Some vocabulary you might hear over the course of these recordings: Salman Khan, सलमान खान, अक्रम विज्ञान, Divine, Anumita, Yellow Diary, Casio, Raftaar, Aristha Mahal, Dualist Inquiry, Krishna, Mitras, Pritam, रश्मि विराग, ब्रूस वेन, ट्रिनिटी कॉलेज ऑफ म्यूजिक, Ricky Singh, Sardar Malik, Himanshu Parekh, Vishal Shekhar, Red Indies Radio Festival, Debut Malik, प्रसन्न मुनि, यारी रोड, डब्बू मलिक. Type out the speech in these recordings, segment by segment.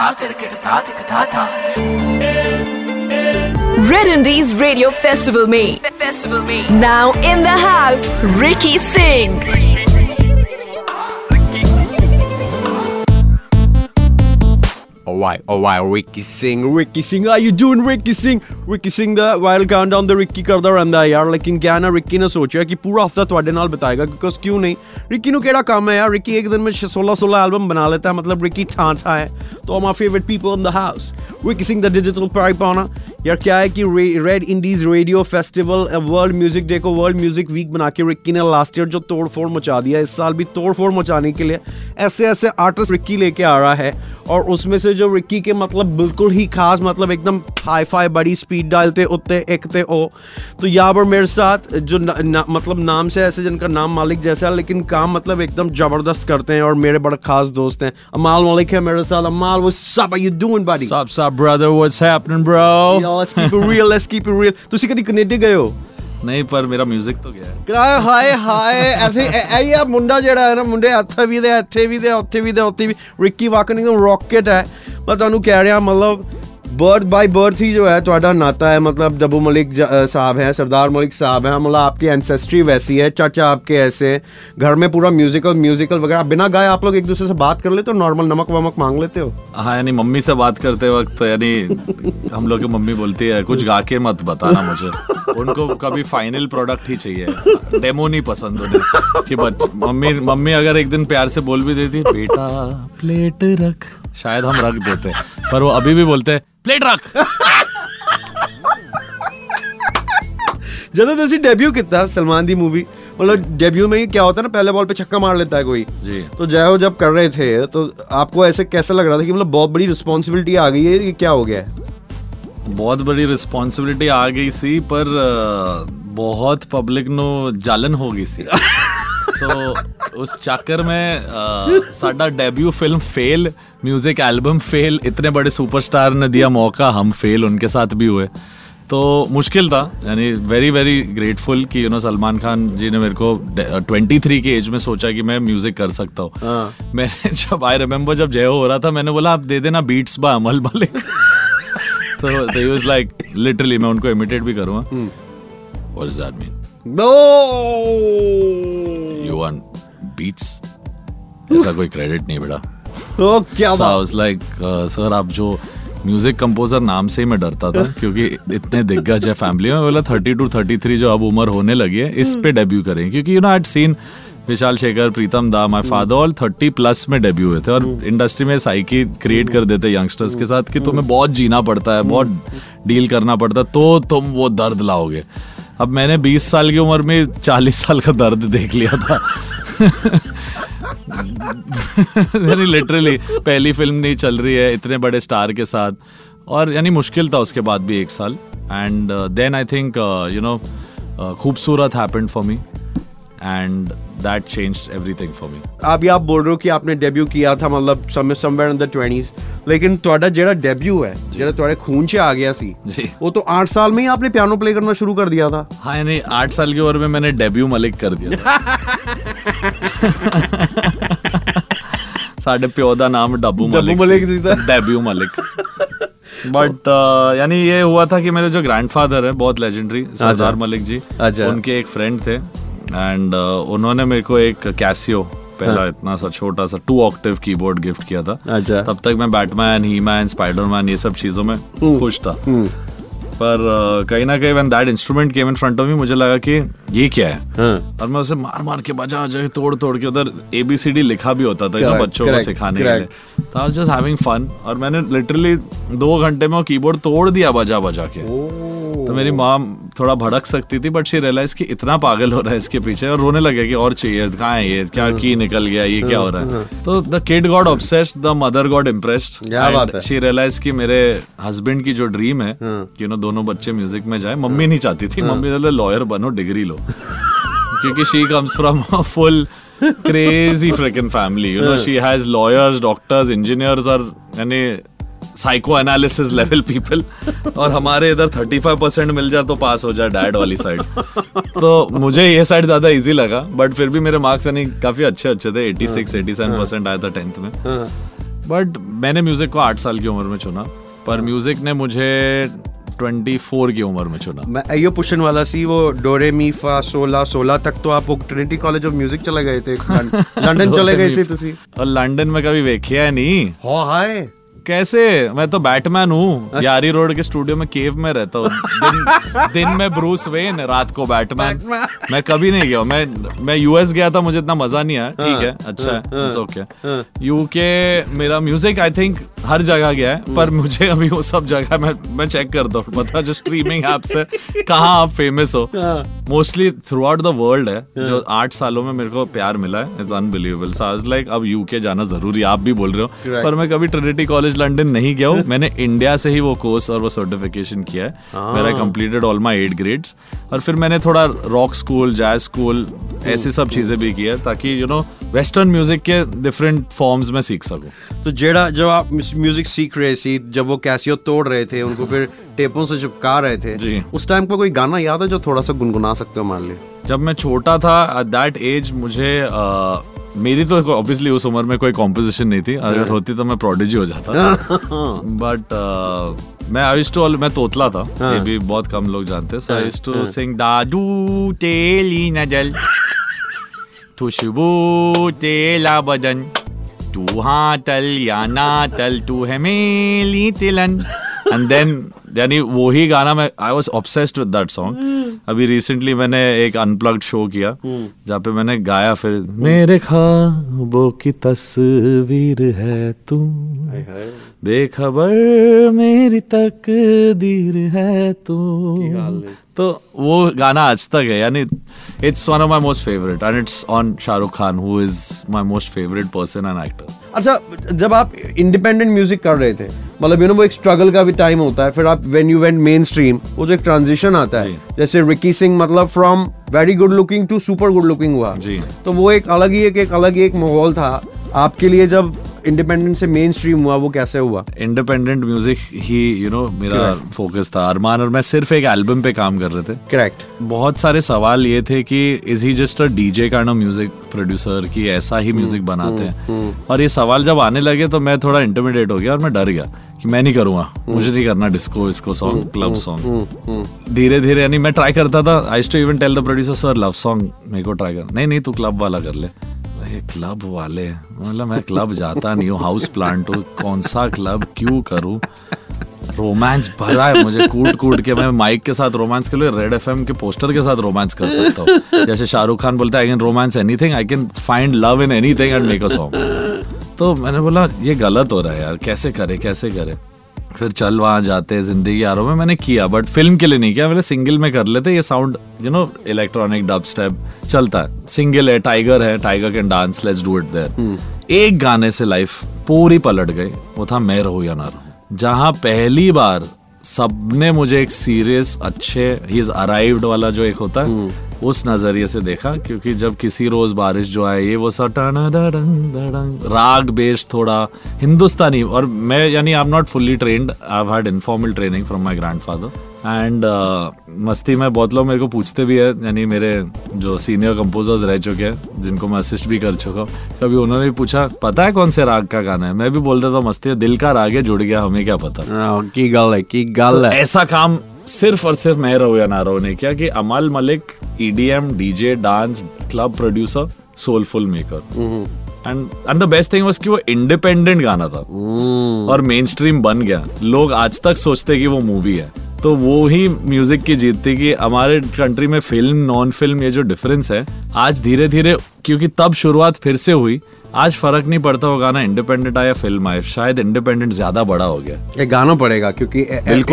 Red Indies radio festival में now in the house Ricky Singh. Oh why, Ricky Singh, how you doing Ricky Singh, the viral countdown the Ricky करता रहंदा है यार। लेकिन क्या है ना, Ricky ने सोचा कि पूरा हफ्ता तुहाडे नाल बिताएगा, बिकॉज क्यों नहीं। Ricky नु केड़ा काम है यार, Ricky एक दिन में 16 एल्बम बना लेता है, मतलब Ricky ठाठा है। तो my favorite people in the house, Ricky Singh the digital piranha। यार क्या है कि Red Indies radio festival world music day को वर्ल्ड म्यूजिक वीक बना के रिक्की ने लास्ट ईयर जो तोड़फोड़ मचा दिया, इस साल भी तोड़फोड़ मचाने के लिए ऐसे ऐसे आर्टिस्ट रिक्की लेके आ रहा है। और उसमें से जो रिक्की के मतलब बिल्कुल ही खास, मतलब एकदम हाई फाई बड़ी स्पीड डालते उत्ते एक थे ओ। तो यहाँ पर मेरे साथ जो मतलब नाम से ऐसे जिनका नाम मालिक जैसा, लेकिन काम मतलब एकदम ज़बरदस्त करते हैं और मेरे बड़े खास दोस्त हैं। अमाल मलिक है मेरे साथ। Amaal, what's up, are you doing buddy? What's up brother, what's happening bro? Let's keep it real. तुसी कभी कनेडा गए हो? नहीं, पर मेरा म्यूजिक तो गया है। कराया हाय ऐसे ऐ यार मुंडा जेड़ा है ना, मुंडे हत्थे भी दे रिक्की वाकन एकदम रॉकेट है। मैं तुहानू कह रहा, मतलब बर्थ बाय बर्थ ही जो है तुहाडा नाता है, मतलब डेबू मलिक साहब हैं, सरदार मलिक साहब हैं, मतलब आपकी एंसेस्ट्री वैसी है, चाचा आपके ऐसे हैं, घर में पूरा म्यूजिकल वगैरह। बिना गाए आप लोग एक दूसरे से बात कर लेते हो? नॉर्मल नमक वमक मांग लेते हो? हाँ, यानी मम्मी से बात करते वक्त यानी हम लोग की मम्मी बोलती है कुछ गा के मत बताना मुझे। उनको कभी फाइनल प्रोडक्ट ही चाहिए, डेमो नहीं पसंद उन्हें कि मम्मी अगर एक दिन प्यार से बोल भी देती बेटा प्लेट रख, शायद हम रख देते, पर वो अभी भी बोलते हैं प्लेट रख। जब तुम डेब्यू किया सलमान दी मूवी, मतलब डेब्यू में क्या होता है ना, पहले बॉल पे छक्का मार लेता है कोई जी। तो जय जब कर रहे थे तो आपको ऐसे कैसा लग रहा था कि मतलब बहुत बड़ी रिस्पॉन्सिबिलिटी आ गई है, कि क्या हो गया है? बहुत बड़ी रिस्पॉन्सिबिलिटी आ गई सी, पर बहुत पब्लिक नो जालन हो गई सी। तो उस चक्कर में साडा debut film fail, music album fail, इतने बड़े सुपरस्टार ने दिया मौका, हम फेल, उनके साथ भी हुए, तो मुश्किल था। यानी वेरी वेरी ग्रेटफुल कि यू नो सलमान खान जी ने मेरे को 23 की एज में सोचा कि मैं म्यूजिक कर सकता हूँ। मैंने जब आई रिमेम्बर जब जय हो रहा था, मैंने बोला आप दे देना बीट्स बा अमल मलिक। तो they was like literally मैं उनको इमिटेट भी करूँगा। What does that mean? No. You want beats? ऐसा कोई क्रेडिट नहीं बेटा। Oh, क्या बात? So I was like sir आप जो म्यूजिक कंपोजर नाम से ही मैं डरता था, क्योंकि इतने दिग्गज है फैमिली में। बोला 32-33 जो अब उम्र होने लगी है, इस पे डेब्यू करें, क्योंकि you know I had seen Vishal Shekhar, Pritam da, my father, all 30+ में डेब्यू हुए थे। और इंडस्ट्री में साइकी क्रिएट कर देते यंगस्टर्स के साथ कि तुम्हें बहुत जीना पड़ता है, बहुत डील करना पड़ता है, तो तुम वो दर्द लाओगे। अब मैंने 20 साल की उम्र में 40 साल का दर्द देख लिया था। यानी लिटरली पहली फिल्म नहीं चल रही है इतने बड़े स्टार के साथ, और यानी मुश्किल था उसके बाद भी एक साल। And then I think you know Khoobsurat happened for me and that changed everything for me. अभी आप बोल रहे हो कि आपने डेब्यू किया था मतलब somewhere in the 20s, लेकिन तुम्हारा जेड़ा डेब्यू है, जेड़ा तुम्हारे खून से आ गया सी, वो तो 8 साल में ही आपने पियानो प्ले करना शुरू कर दिया था। हाँ, यानी 8 साल की उम्र में मैंने डेब्यू मलिक कर दिया था। साढ़े प्यो दा नाम डब्बू मलिक डेब्यू मलिक। बट यानी ये हुआ था कि मेरे जो ग्रैंडफादर है बहुत लेजेंडरी सरदार मलिक जी, उनके एक फ्रेंड थे, एंड उन्होंने मेरे को एक कैसियो पहला इतना सा छोटा सा 2 octave कीबोर्ड गिफ्ट किया था। तब तक मैं बैटमैन, हीमैन, स्पाइडरमैन, ये सब चीज़ों में खुश था, पर कहीं ना कहीं when that instrument came in front of me, मुझे लगा कि ये क्या है। और मैं उसे मार के बजा जाके तोड़ के, उधर ABCD लिखा भी होता था बच्चों को सिखाने के लिए। तो I was just having fun, और मैंने लिटरली 2 घंटे में वो कीबोर्ड तोड़ दिया बजा के। तो मेरी माँ थोड़ा भड़क सकती थी, बट शी रियलाइज कि इतना पागल हो रहा है इसके पीछे, और रोने लगे कि और चाहिए, कहाँ है ये, क्या की निकल गया, ये क्या हो रहा है। तो the kid got obsessed, the mother got impressed. She realise कि मेरे हस्बैंड की जो ड्रीम है कि यू नो दोनों बच्चे म्यूजिक में जाए, मम्मी नहीं चाहती थी, मम्मी बोले लॉयर बनो, डिग्री लो, क्योंकि she comes from a full crazy fricking family, you know she has lawyers, doctors, engineers और यानी साइको एनालिसिस लेवल पीपल, और हमारे इधर 35% मिल जाए तो पास हो जाए डैड वाली साइड। तो मुझे ये साइड ज़्यादा इजी लगा, बट फिर भी मेरे मार्क्स यानी काफ़ी अच्छे थे, 86-87% आया था 10th में। बट मैंने म्यूज़िक को 8 साल की उम्र में चुना, पर म्यूज़िक ने मुझे 24 की उम्र में चुना। मैं ये पूछने वाला सी, वो डोरे मी फा 16 तक तो आप ट्रिनिटी कॉलेज ऑफ म्यूजिक चले गए थे, लंदन चले गए थे तुसी। और लंदन में कभी देखिया है नहीं? हाँ हाय कैसे, मैं तो बैटमैन हूँ। यारी रोड के स्टूडियो में केव में रहता हूँ। दिन में ब्रूस वेन, रात को बैटमैन। मैं कभी नहीं गया। मैं यूएस गया था, मुझे इतना मजा नहीं आया। ठीक है, अच्छा है, इट्स ओके। यूके मेरा म्यूजिक आई थिंक हर जगह गया है, पर मुझे अभी वो सब जगह मैं चेक करता हूँ, पता जो स्ट्रीमिंग ऐप से कहाँ आप फेमस हो। Mostly throughout the world है जो 8 सालों में मेरे को प्यार मिला है। It's unbelievable. So I was like अब यूके जाना जरूरी। आप भी बोल रहे हो, पर मैं कभी ट्रिनिटी कॉलेज लंदन नहीं गया हूँ। मैंने इंडिया से ही वो कोर्स और वो सर्टिफिकेशन किया है। मेरा कंप्लीटेड ऑल माई 8 ग्रेड्स। और फिर मैंने थोड़ा रॉक स्कूल, जैज स्कूल, ऐसी सब चीज़ें भी की है, ताकि यू नो वेस्टर्न म्यूजिक के डिफरेंट फॉर्म्स में सीख सकूँ। तो जेड़ा जब आप म्यूजिक सीख रहे थे, जब वो कैसियो तोड़ रहे थे, उनको फिर टेपों से चिपका रहे थे, उस टाइम पर कोई गाना याद है जो थोड़ा सा गुनगुना सकते हो? मान ली जब मैं छोटा था, एट दैट एज मुझे मेरी तो ऑब्वियसली उस उम्र में कोई कॉम्पोजिशन नहीं थी। अगर होती तो मैं प्रोडिजी हो जाता। बट मैं मैं तोतला था, ये भी बहुत कम लोग जानते। So I used to sing दादू तेली नजल खुशबू तेला बदन तू हाँ तल या ना तल तू है मेली तिलन। एंड देन यानी वो ही गाना, मैं I was obsessed with that song. अभी रिसेंटली मैंने एक अनप्लग्ड शो किया जहाँ पे मैंने गाया फिर मेरे ख्वाबों की तस्वीर है तुम, बेखबर मेरी तकदीर है तुम। तो वो गाना आज तक है, यानी it's one of my most favourite and it's on Shahrukh Khan who is my most favourite person and actor. अच्छा, जब आप इंडिपेंडेंट म्यूजिक कर रहे थे, मतलब यू नो वो एक स्ट्रगल का भी टाइम होता है, फिर आप when you went mainstream, वो जो एक ट्रांजिशन आता है, जैसे रिकी सिंह मतलब from very good looking to super good looking हुआ जी। तो वो एक अलग ही एक माहौल था आपके लिए। जब इंडिपेंडेंट से मेन स्ट्रीम हुआ, वो कैसे हुआ? इंडिपेंडेंट म्यूजिक ही यू नो मेरा फोकस था। अरमान और मैं सिर्फ एक एल्बम पे काम कर रहे थे। करेक्ट। बहुत सारे सवाल ये थे कि is he just a DJ kind of music producer, कि ऐसा ही म्यूजिक बनाते हैं। और ये सवाल जब आने लगे तो मैं थोड़ा इंटिमिडेट हो गया और मैं डर गया कि मैं नहीं करूँगा, मुझे नहीं करना डिस्को इसको सॉन्ग, क्लब सॉन्ग। धीरे धीरे यानी मैं ट्राई करता था। I used to even tell the producer sir love song मेरे को ट्राई कर, नहीं तू क्लब वाला कर ले। क्लब वाले मतलब मैं क्लब जाता नहीं हूँ, हाउस प्लांट हूँ, कौन सा क्लब क्यों करूँ। रोमांस भरा है मुझे, कूट के मैं माइक के साथ रोमांस के लिए रेड एफएम के पोस्टर के साथ रोमांस कर सकता हूँ। जैसे शाहरुख खान बोलता है I can romance anything, I can find love in anything and make a song. तो मैंने बोला ये गलत हो रहा है यार, कैसे करे। फिर चल वहाँ जाते जिंदगी यारों में मैंने किया, बट फिल्म के लिए नहीं किया, मैंने सिंगल में कर लेते। ये sound you know electronic dubstep चलता है, सिंगल है, Tiger can dance, let's do it there. एक गाने से लाइफ पूरी पलट गई। वो था मैं रहूँ या ना रहूँ, जहाँ पहली बार सबने मुझे एक सीरियस अच्छे ही इज अराइव्ड वाला जो एक होता है उस नजरिए से देखा। क्योंकि जब किसी रोज बारिश जो आए, ये वो सा राग बेस थोड़ा हिंदुस्तानी। और मैं यानी I am not fully trained, I have had informal training from my grandfather and मस्ती में बहुत लोग मेरे को पूछते भी है, यानी मेरे जो सीनियर कंपोजर्स रह चुके हैं जिनको मैं असिस्ट भी कर चुका हूँ, कभी उन्होंने भी पूछा पता है कौन से राग का गाना है। मैं भी बोलता था मस्ती दिल का राग है, जुड़ गया, हमें क्या पता की गल है। ऐसा काम सिर्फ और सिर्फ मैं रहूँ या ना रहूँ ने किया कि Amaal Malik EDM DJ dance club producer soulful maker. And the best thing was कि वो इंडिपेंडेंट गाना था और मेन स्ट्रीम बन गया। लोग आज तक सोचते कि वो मूवी है। तो वो ही म्यूजिक की जीत थी कि हमारे कंट्री में फिल्म नॉन फिल्म ये जो डिफरेंस है आज धीरे धीरे, क्योंकि तब शुरुआत फिर से हुई। आज फर्क नहीं पड़ता वो गाना इंडिपेंडेंट आया या फिल्म आया, शायद इंडिपेंडेंट ज्यादा बड़ा हो गया। ये गाना पड़ेगा क्योंकि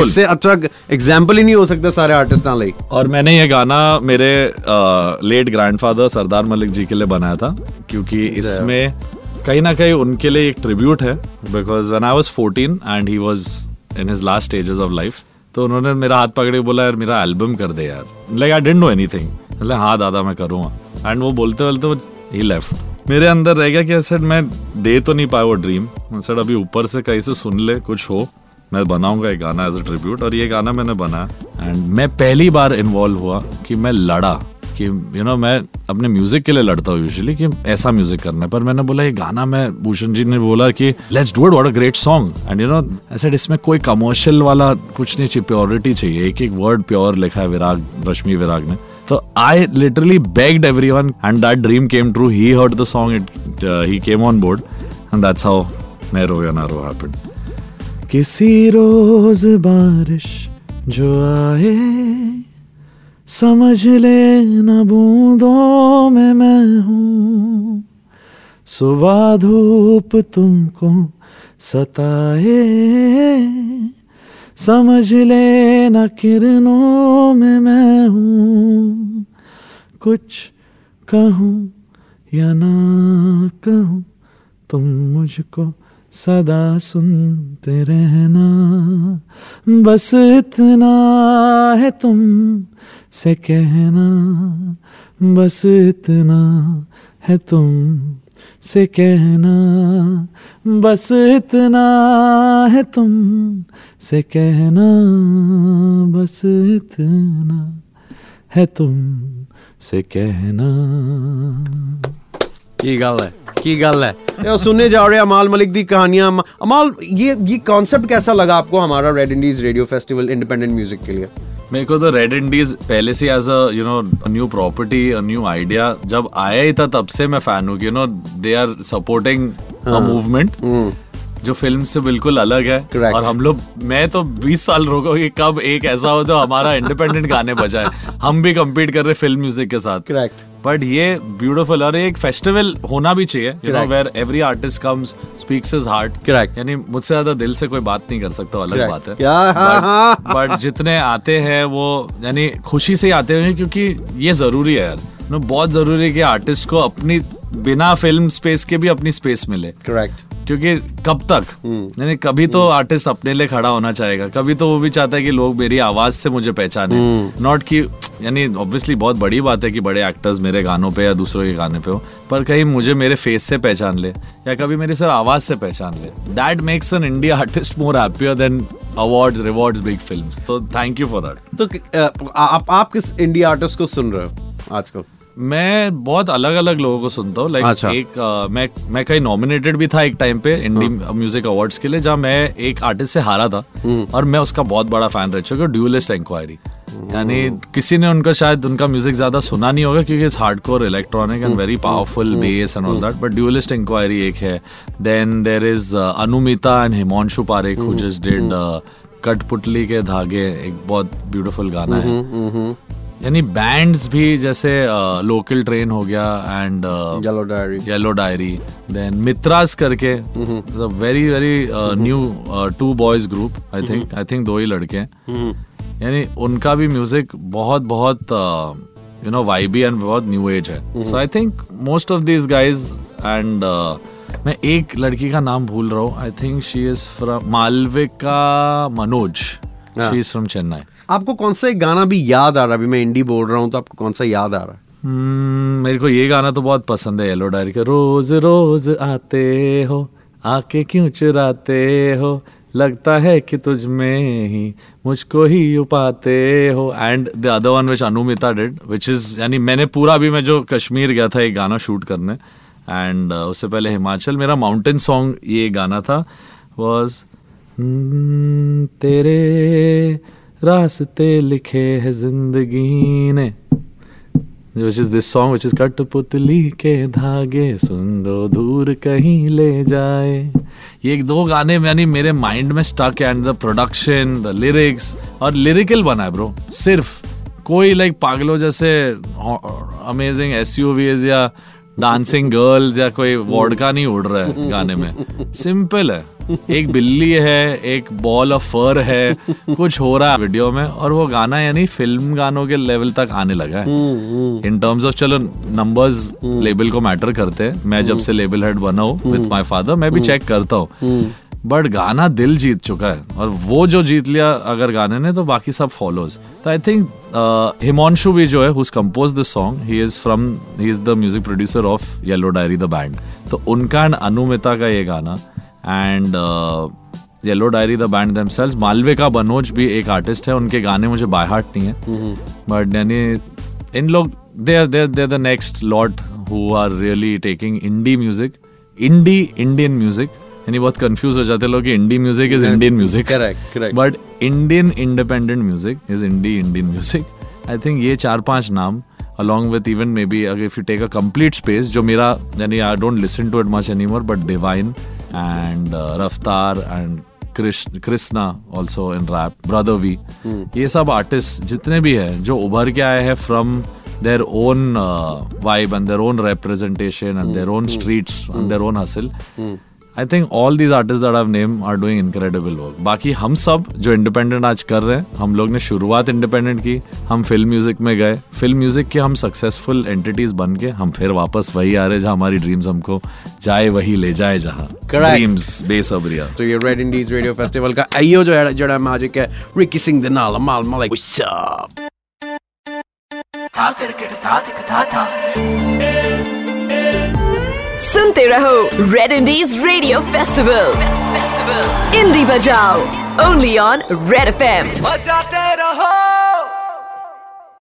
इससे अच्छा एग्जाम्पल ही नहीं हो सकता सारे आर्टिस्ट ना ले। और मैंने ये गाना मेरे लेट ग्रैंडफादर सरदार मलिक जी के लिए बनाया था, क्योंकि इसमें कहीं ना कहीं उनके लिए एक ट्रिब्यूट है। Because when I was 14 and he was in his last stages of life, तो उन्होंने मेरा हाथ पकड़े बोला यार मेरा एल्बम कर दे यार। Like I didn't know anything, मतलब हाँ दादा मैं करूँगा। एंड वो बोलते बोलते ही लेफ्ट। मेरे अंदर रह गया कि सेड मैं दे तो नहीं पाया वो ड्रीम, सेड अभी ऊपर से कहीं से सुन ले कुछ हो, मैं बनाऊंगा एक गाना एज अ ट्रिब्यूट। और ये गाना मैंने बनाया एंड मैं पहली बार इन्वॉल्व हुआ कि मैं लड़ा कि यू नो मैं अपने म्यूजिक के लिए लड़ता हूँ यूजुअली कि ऐसा म्यूजिक करना है, पर मैंने बोला ये गाना, मैं भूषण जी ने बोला कि let's do it, what a great song, and you know I said इसमें कोई कमर्शियल वाला कुछ नहीं चाहिए, प्योरिटी चाहिए, एक एक वर्ड प्योर लिखा है विराग, रश्मि विराग ने. So I literally begged everyone, and that dream came true. He heard the song, he came on board, and that's how Nero Ya Naro happened. किसी रोज बारिश जो आए समझ लेना बूंदों में मैं हूँ, सुबह धूप तुमको सताए समझ लेना किरणों में मैं हूँ, कुछ कहूँ या ना कहूँ तुम मुझको सदा सुनते रहना, बस इतना है तुम से कहना, बस इतना है तुम से कहना, बस इतना है तुम से कहना, बस इतना है तुम से कहना. की गल है, की गल है. सुनने जा रहे अमाल मलिक दी कहानियां. अमाल, ये कॉन्सेप्ट कैसा लगा आपको हमारा red Indies radio festival independent music के लिए? मेरे को तो रेड इंडीज पहले से as a you know new property, a new idea जब आया ही था तब से मैं फैन हूँ. You know they are supporting a movement जो फिल्म से बिल्कुल अलग है. Correct. और हम लोग, मैं तो 20 साल रोका कि कब एक ऐसा हो तो हमारा इंडिपेंडेंट गाने बजाए. हम भी कम्पीट कर रहे फिल्म म्यूजिक के साथ. Correct. बट ये ब्यूटीफुल, और एक फेस्टिवल होना भी चाहिए you know where every artist comes speaks his heart. यानी मुझसे ज्यादा दिल से कोई बात नहीं कर सकता, अलग बात है. बट जितने आते हैं वो यानी खुशी से आते हैं, क्योंकि ये जरूरी है यार. नो बहुत जरूरी है कि आर्टिस्ट को अपनी बिना फिल्म स्पेस के भी अपनी स्पेस मिले. करेक्ट. क्योंकि कब तक यानी कभी तो आर्टिस्ट अपने लिए खड़ा होना चाहेगा, कभी तो वो भी चाहता है कि लोग मेरी आवाज से मुझे पहचाने, नॉट कि यानी ऑब्वियसली बहुत बड़ी बात है कि बड़े एक्टर्स मेरे गानों पे या दूसरों के गाने पे हो, पर कहीं मुझे मेरे फेस से पहचान ले या कभी मेरी सर आवाज से पहचान ले. That makes an India artist more happier than awards, rewards, big films. तो थैंक यू फॉर दैट. तो आप किस इंडिया आर्टिस्ट को सुन रहे हो आजकल? मैं बहुत अलग अलग लोगों को सुनता हूँ. लाइक एक मैं कहीं नॉमिनेटेड भी था एक टाइम पे इंडी म्यूजिक अवार्ड्स के लिए, जहाँ मैं एक आर्टिस्ट से हारा था और मैं उसका बहुत बड़ा फैन रह चुका हूँ, ड्यूलिस्ट इंक्वायरी. यानी किसी ने उनका शायद उनका म्यूजिक ज्यादा सुना नहीं होगा क्योंकि it's hardcore electronic and very powerful bass and all that, but dualist inquiry एक है. Then there is Anumita and Himanshu Parekh who just did कठपुतली के धागे, एक बहुत ब्यूटीफुल गाना है. यानी बैंड्स भी जैसे लोकल ट्रेन हो गया and yellow diary, then Mitraz करके very very new 2 boys group, I think 2 ही लड़के हैं. यानी उनका भी म्यूजिक बहुत बहुत यू नो वाइबी एंड बहुत न्यू एज है. So I think most of these guys. And मैं एक लड़की का नाम भूल रहा हूँ, I think she is from Malvika Manoj, she is from Chennai. आपको कौन सा एक गाना भी याद आ रहा है? अभी मैं इंडी बोल रहा हूँ तो आपको कौन सा याद आ रहा है? मेरे को ये गाना तो बहुत पसंद है, येलो डायरी का, रोज रोज आते हो आके क्यों चुराते हो, लगता है कि तुझ में ही मुझको ही उपाते हो. And the other one which Anumita did which is, यानी मैंने पूरा, अभी मैं जो कश्मीर गया था एक गाना शूट करने, एंड उससे पहले हिमाचल, मेरा माउंटेन सॉन्ग ये गाना था, वॉज तेरे रास्ते लिखे है जिंदगी ने, which is this song which is कठपुतली के धागे, सुन दो दूर कहीं ले जाए. ये 2 गाने यानी मेरे माइंड में स्टक है. And the production, the lyrics, और लिरिकल बना है ब्रो, सिर्फ कोई लाइक पागलों जैसे अमेजिंग SUVs या डांसिंग गर्ल्स या कोई वोडका नहीं उड़ रहा है गाने में. सिंपल है, एक बिल्ली है, एक बॉल ऑफ फर है, कुछ हो रहा है वीडियो में, और वो गाना यानी फिल्म गानों के लेवल तक आने लगा है इन टर्म्स ऑफ. चलो नंबर्स लेबल को मैटर करते हैं, मैं जब से लेबल हेड बना हूँ विद माय फादर मैं भी चेक करता हूँ, बट गाना दिल जीत चुका है, और वो जो जीत लिया अगर गाने ने तो बाकी सब फॉलोज. तो आई थिंक हिमांशु भी जो है who compose this song, he is the music producer of yellow diary the band. तो उनका एंड अनुमिता का ये गाना, and yellow diary the band themselves. Malvika Manoj भी एक आर्टिस्ट है, उनके गाने मुझे बाय हार्ट नहीं है, बट यानी इन लोग they're the next lot who are really taking indie music, Indian music. यानी बहुत कंफ्यूज हो जाते लोग कि indie music is Indian music, correct, but Indian independent music is Indian music. I think ये 4-5 नाम along with even maybe if you take a complete space, जो मेरा यानी I don't listen to it much anymore, but Divine and Raftaar and Krishna also in rap, Brother V, ये सब artist जितने भी हैं जो उभर के आए हैं from their own vibe and their own representation and their own streets and their own hustle. I think all these artists that I've named are doing incredible work. बाकी हम सब जो इंडिपेंडेंट आज कर रहे हैं, हम लोग ने शुरुआत इंडिपेंडेंट की, हम फिल्म म्यूजिक में गए, फिल्म म्यूजिक के हम सक्सेसफुल एंटिटीज बन के हम फिर वापस वही आ रहे जहाँ हमारी ड्रीम्स हमको जाए वही ले जाए जहाँ ड्रीम्स बेसब्रिया. तो ये रेड इंडीज रेडियो फेस्टिवल का आईओ जो है जड़ा मैजिक है, रिकी सिंह द नाल, अमाल मलिक, व्हाट्स अप था क्रिकेट था दिखता था. सुनते रहो red Indies radio festival, indie बजाओ, ओनली ऑन रेड एफएम. बजाते रहो